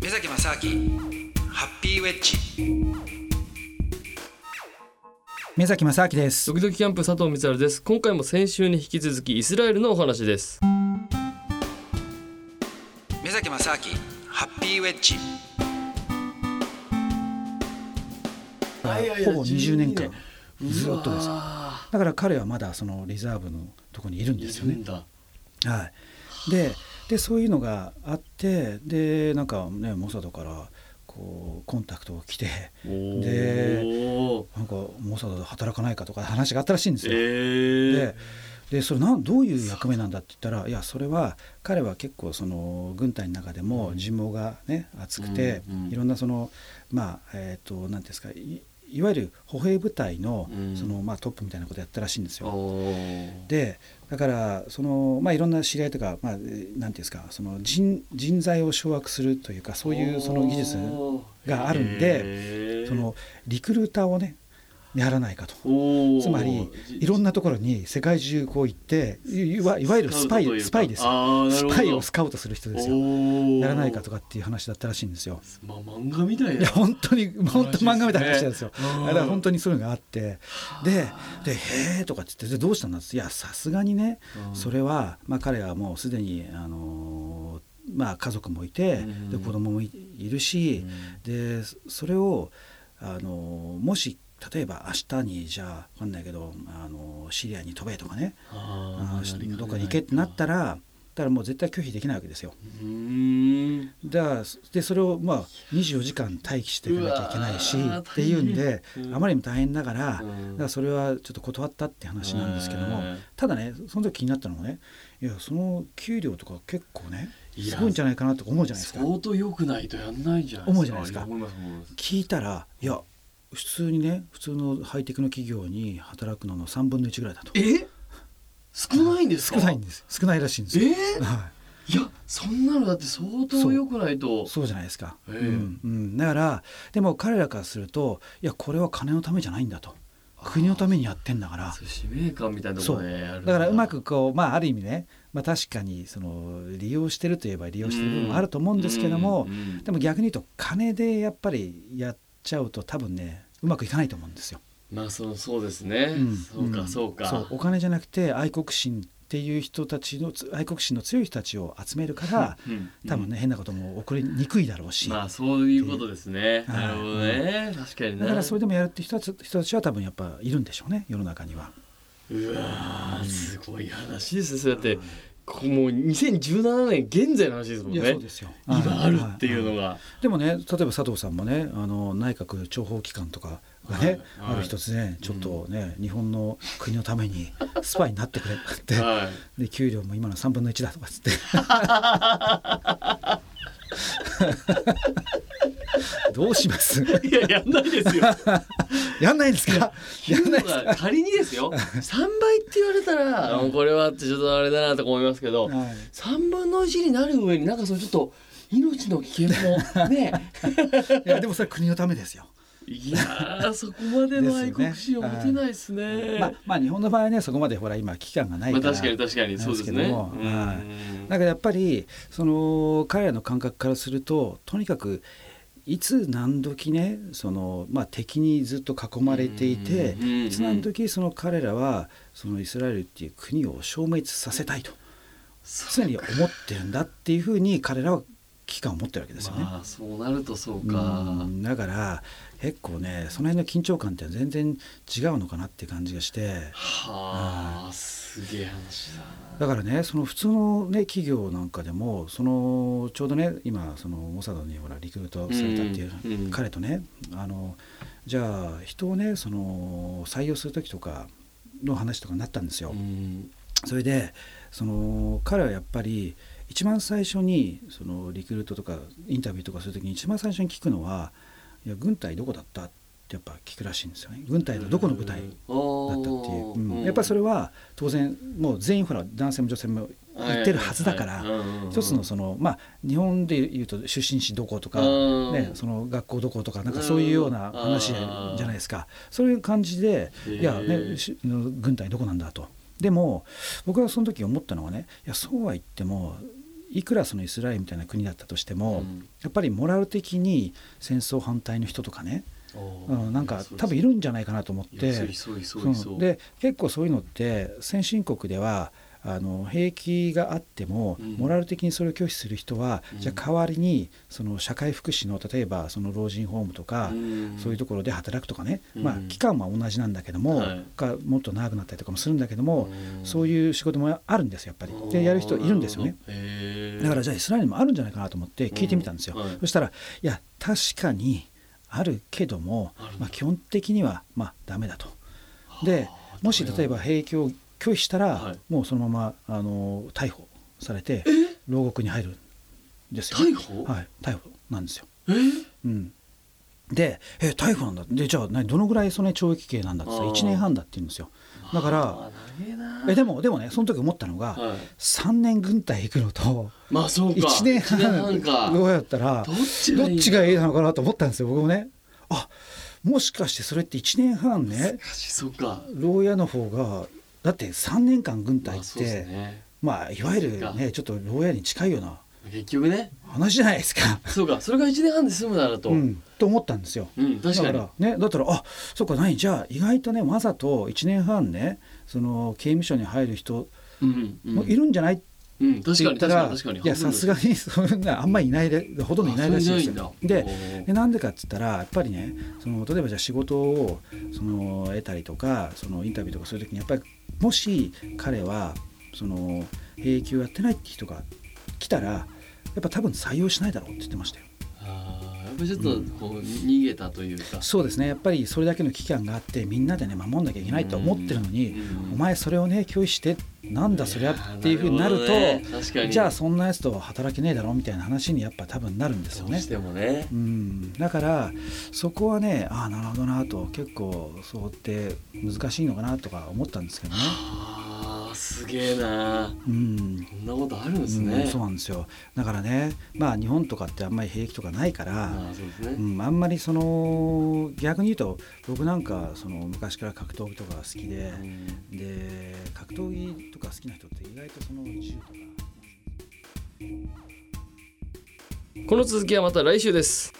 Mezaaki Masaki ハッピーウェッジ。Mezaaki Masaki です。Tokidoki Camp 佐藤光晴です。今回も先週に引き続きイスラエルのお話です。 Mezaaki Masaki ハッピーウェッジ。ほぼ20年間ずっとです。だから彼はまだそのリザーブのとこにいるんですよね。はい、でそういうのがあって、でなんかねモサドからコンタクトを来て、でなんかモサドで働かないかとか話があったらしいんですよ。でそれどういう役目なんだって言ったら、いやそれは彼は結構その軍隊の中でも人望がね厚くて、いろんなそのなんですか、いわゆる歩兵部隊の、そのトップみたいなことやったらしいんですよ。でだからその、いろんな知り合いとか、なんていうんですか、その 人材を掌握するというか、そういうその技術があるんで、そのリクルーターをねやらないかと。つまりいろんなところに世界中こう行って、いわゆるスパイですよ。スパイをスカウトする人ですよ。やらないかとかっていう話だったらしいんですよ。漫画みたいな。いや本当漫画みたいな話なんですよ。だから本当にそういうのがあって、でへーとかって言って、どうしたんだって、いやさすがにねそれは、彼はもうすでに家族もいて、で子供もいるし、でそれをもし例えば明日にじゃあ分かんないけどシリアに飛べとかね、どっかに行けってなったら、もう絶対拒否できないわけですよ。でそれを24時間待機していかなきゃいけないしっていうんで、あまりにも大変だから、それはちょっと断ったって話なんですけども、ただねその時気になったのもね、いやその給料とか結構ねすごいんじゃないかなとか思うじゃないですか。相当良くないとやんないんじゃないですか。思うじゃないですか。聞いたら、いや普通にね、普通のハイテクの企業に働くのの3分の1ぐらいだと。少ないんですか。少ないらしいんですよ。いやそんなのだって相当良くないと。そうじゃないですか。だからでも彼らからすると、いやこれは金のためじゃないんだと、国のためにやってんだから。使命感みたいなところね。だからうまくこう、ある意味ね、確かにその利用してるといえば利用してる部分もあると思うんですけども、でも逆に言うと金でやっぱりやってちゃうと多分ねうまくいかないと思うんですよ。そうですね、そうかそう、お金じゃなくて愛国心っていう人たちの、愛国心の強い人たちを集めるから、多分ね変なことも起こりにくいだろうし、そういうことですね。なるほどね、確かにね。だからそれでもやるって人たちは多分やっぱいるんでしょうね、世の中には。すごい話ですね。そうやってもう2017年現在の話ですもんね。いやそうですよ、今あるっていうのが、でもね例えば佐藤さんもね内閣諜報機関とかがね、ある一つねちょっとね、日本の国のためにスパイになってくれって、で給料も今の3分の1だとかつってどうします。いややんないですよ。やんないですか。仮にですよ、3倍って言われたらこれはってちょっとあれだなとか思いますけど、3分の1になる上になんかそのちょっと命の危険もねいやでもそれ国のためですよ。いやそこまでの愛国心を持てないですね。日本の場合はねそこまでほら今危機感がないから、確かにそうですね。だからやっぱりその彼らの感覚からすると、とにかくいつ何時ねその、敵にずっと囲まれていて、いつ何時その彼らはそのイスラエルっていう国を消滅させたいと常に思ってるんだっていうふうに彼らは危機感を持ってるわけですよね。そうなるとそうか。だから結構ねその辺の緊張感って全然違うのかなって感じがして、すげえ話だ。だからねその普通の、ね、企業なんかでもそのちょうどね今そのモサドにほらリクルートされたっていう、彼とねじゃあ人をねその採用する時とかの話とかになったんですよ。それでその彼はやっぱり一番最初にそのリクルートとかインタビューとかするときに一番最初に聞くのは、いや軍隊どこだったってやっぱ聞くらしいんですよね。軍隊のどこの部隊だったっていう、やっぱりそれは当然もう全員ほら男性も女性も言ってるはずだから、一つのその日本でいうと出身地どことかね、その学校どことかなんかそういうような話じゃないですか。そういう感じで、いやね軍隊どこなんだと。でも僕はその時思ったのはね、いやそうは言ってもいくらそのイスラエルみたいな国だったとしても、うん、やっぱりモラル的に戦争反対の人とかね、なんか多分いるんじゃないかなと思って、で結構そういうのって先進国では兵器があってもモラル的にそれを拒否する人は、うん、じゃあ代わりにその社会福祉の例えばその老人ホームとか、うん、そういうところで働くとかね、うん、まあ、期間は同じなんだけども、はい、もっと長くなったりとかもするんだけども、そういう仕事もあるんですよ、やっぱりでやる人いるんですよね。だからじゃあイスラエルにもあるんじゃないかなと思って聞いてみたんですよ、うん、はい、そしたらいや確かにあるけども、まあ、基本的にはまあダメだと。でもし例えば兵器を拒否したら、はい、もうそのまま逮捕されて牢獄に入るんですよ。逮捕？はい、逮捕なんですよ。うん、で逮捕なんだ。でじゃあどのぐらいその懲役刑なんだってさ、1年半だって言うんですよ。だからでもね、その時思ったのが、はい、3年軍隊行くのと、まあ、そうか1年半かどうやったらどっちがいいのかなと思ったんですよ、僕もね。あ、もしかしてそれって1年半ね、そうか、牢屋の方がだって3年間軍隊って、まあね、まあ、いわゆる、ね、ちょっと牢屋に近いような結局ね話じゃないですか。そうか、それが1年半で済むならと、うん、と思ったんですよ、うん、確かに。だから、ね、だったらあ、そうか、ないじゃあ意外とね、わざと1年半ねその刑務所に入る人もいるんじゃない、うんうん、って言ったら、うん、確かにいやさすがにそんなあんまりいないで、うん、ほとんどいないらしいですよ。でなんでかっつったらやっぱりね、その例えばじゃあ仕事をその得たりとかそのインタビューとかするときにやっぱりもし彼はその兵役をやってないって人が来たらやっぱ多分採用しないだろうって言ってましたよ。あ、やっぱりちょっとこう、うん、逃げたというか。そうですね、やっぱりそれだけの危機感があってみんなでね守んなきゃいけないと思ってるのに、お前それをね拒否してなんだそりゃっていう風になると、ね、じゃあそんなやつとは働けねえだろみたいな話にやっぱ多分なるんですよね。どうしてもね、うん、だからそこはね、ああなるほどなと、結構そうって難しいのかなとか思ったんですけどね。すげえな、うん、こんなことあるんですね、うん、そうなんですよ。だからね、まあ、日本とかってあんまり兵器とかないから、あ、そうですね、うん、あんまりその逆に言うと僕なんかその昔から格闘技とかが好きで、うん、で格闘技とか好きな人って意外とその銃とか。この続きはまた来週です。